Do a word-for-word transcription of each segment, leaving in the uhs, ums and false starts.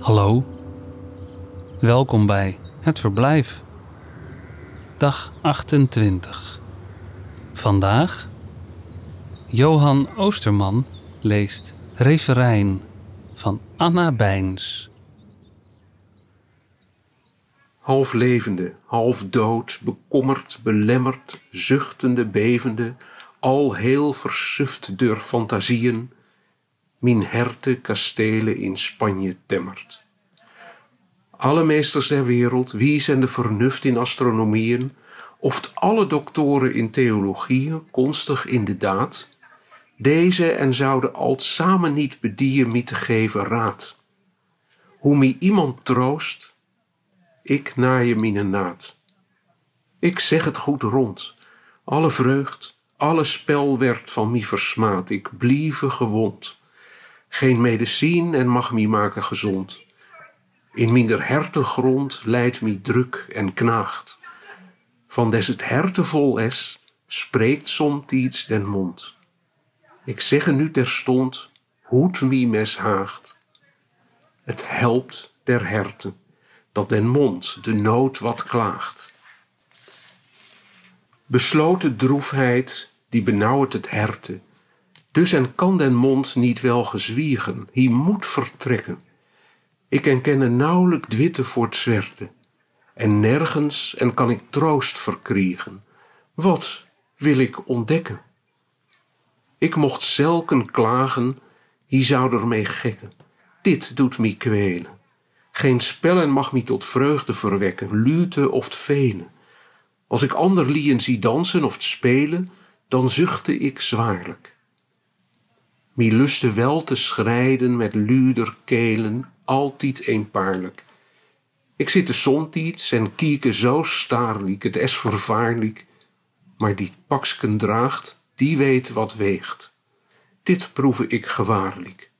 Hallo, welkom bij Het Verblijf, dag achtentwintig. Vandaag, Johan Oosterman leest Referijn van Anna Bijns. Half levende, half dood, bekommerd, belemmerd, zuchtende, bevende, al heel versuft door fantasieën, mien herte kastelen in Spanje temmert. Alle meesters der wereld, wie zijn de vernuft in astronomieën, oft alle doktoren in theologieën, konstig in de daad, deze en zouden alt samen niet bediën mij te geven raad. Hoe mij iemand troost, ik naai hem in een naad. Ik zeg het goed rond, alle vreugd, alle spel werd van mij versmaad, ik blieve gewond. Geen medicijn en mag mij maken gezond. In minder hertegrond leidt mij druk en knaagt. Van des het hertevol is, spreekt somt iets den mond. Ik zegge nu terstond, hoed mij mes haagt. Het helpt der herte, dat den mond de nood wat klaagt. Besloten droefheid, die benauwt het herte. Dus en kan den mond niet wel gezwiegen, hij moet vertrekken. Ik en kenne nauwelijk dwitte voor het zwerte, en nergens en kan ik troost verkriegen. Wat wil ik ontdekken? Ik mocht zelken klagen, hij zou er mee gekken. Dit doet mij kwelen. Geen spellen mag mij tot vreugde verwekken, lute oft venen. Als ik ander lieden zie dansen oft spelen, dan zuchtte ik zwaarlijk. Mie luste wel te schrijden met luder kelen, altijd eenpaarlijk. Ik zit somtijds en kieke zo staarlijk, het is vervaarlijk. Maar die paksken draagt, die weet wat weegt. Dit proeve ik gewaarlijk.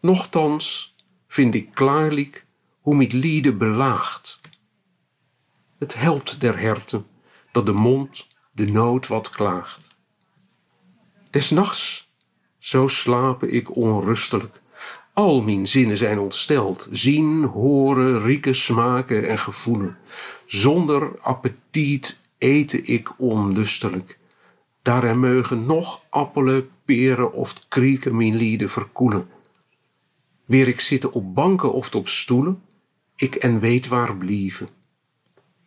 Nochtans vind ik klaarlijk hoe mij lieden belaagt. Het helpt der herten, dat de mond de nood wat klaagt. Des nachts, zo slaap ik onrustelijk. Al mijn zinnen zijn ontsteld. Zien, horen, rieken, smaken en gevoelen. Zonder appetiet ete ik onlustelijk. Daarin meugen nog appelen, peren of krieken mijn lieden verkoelen. Weer ik zitten op banken of op stoelen, ik en weet waar blieven.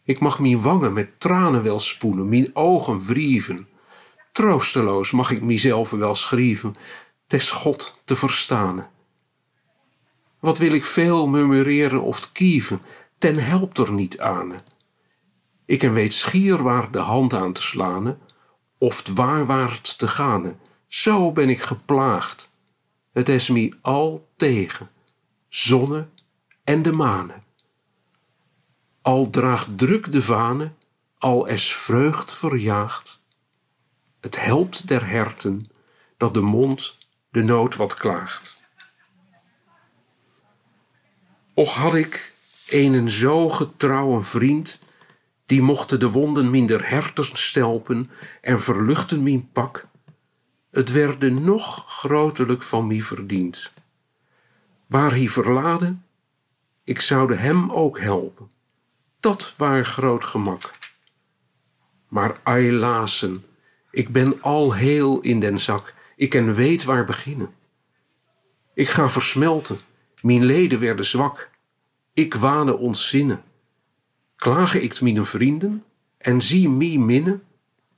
Ik mag mijn wangen met tranen wel spoelen, mijn ogen wrieven. Troosteloos mag ik mijzelf wel schrieven, tes God te verstane. Wat wil ik veel murmureren of kieven, ten helpt er niet aan. Ik en weet schier waar de hand aan te slaan, of waarwaarts te gaan. Zo ben ik geplaagd, het is mij al tegen, zonne en de manen. Al draagt druk de vanen, al is vreugd verjaagd. Het helpt der herten, dat de mond de nood wat klaagt. Och had ik een zo getrouwen vriend, die mochten de wonden minder herten stelpen en verluchten mijn pak, het werde nog grotelijk van mij verdiend. Waar hij verlade, ik zoude hem ook helpen, dat waar groot gemak. Maar eilazen, ik ben al heel in den zak, ik en weet waar beginnen. Ik ga versmelten, mijn leden werden zwak, ik wane ontzinnen. Klage ik mijn vrienden en zie mij minnen,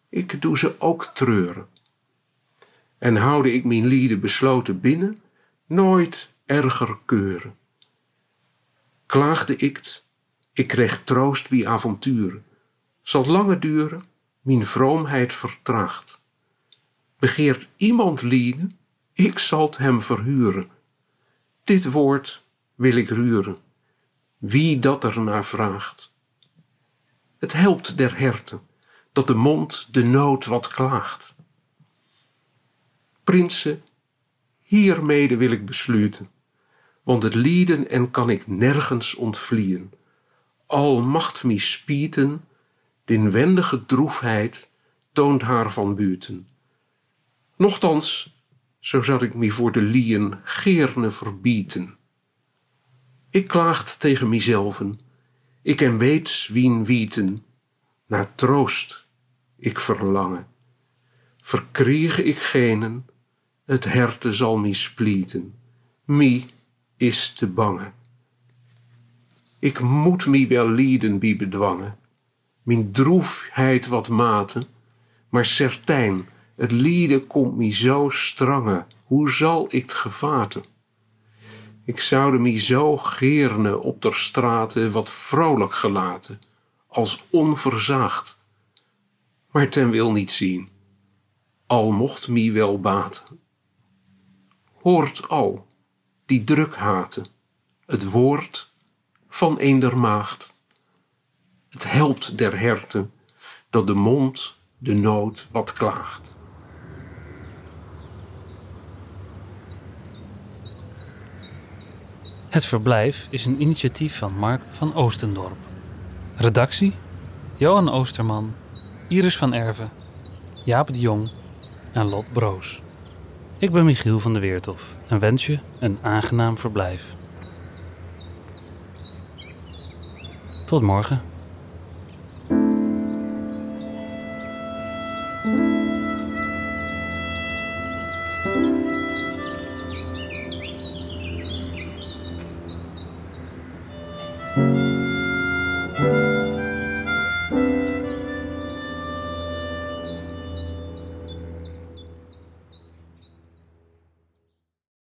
ik doe ze ook treuren. En houde ik mijn lieden besloten binnen, nooit erger keuren. Klaagde ik, ik kreeg troost bij avonturen, zal lange duren, mijn vroomheid vertraagt. Begeert iemand lieden, ik zal t hem verhuren. Dit woord wil ik ruren, wie dat er naar vraagt. Het helpt der herten, dat de mond de nood wat klaagt. Prinsen, hiermede wil ik besluiten, want het lieden en kan ik nergens ontvliehen. Al macht mij spieten, d'inwendige droefheid toont haar van buiten. Nochtans, zo zou ik mij voor de lieën geerne verbieten. Ik klaagt tegen mijzelven, ik en weet wien wieten, naar troost ik verlangen. Verkriege ik genen, het herte zal mij splieten, mij is te bangen. Ik moet mij wel lieden bij bedwangen, mijn droefheid wat maten, maar certijn, het lieden komt mij zo strange, hoe zal ik t gevaten? Ik zoude mij zo geerne op der straten wat vrolijk gelaten, als onverzaagd, maar ten wil niet zien, al mocht mij wel baten. Hoort al, die druk haten, het woord van een der maagd. Het helpt der herten, dat de mond de nood wat klaagt. Het Verblijf is een initiatief van Mark van Oostendorp. Redactie: Johan Oosterman, Iris van Erven, Jaap de Jong en Lot Broos. Ik ben Michiel van der Weerthof en wens je een aangenaam verblijf. Tot morgen. Thank you.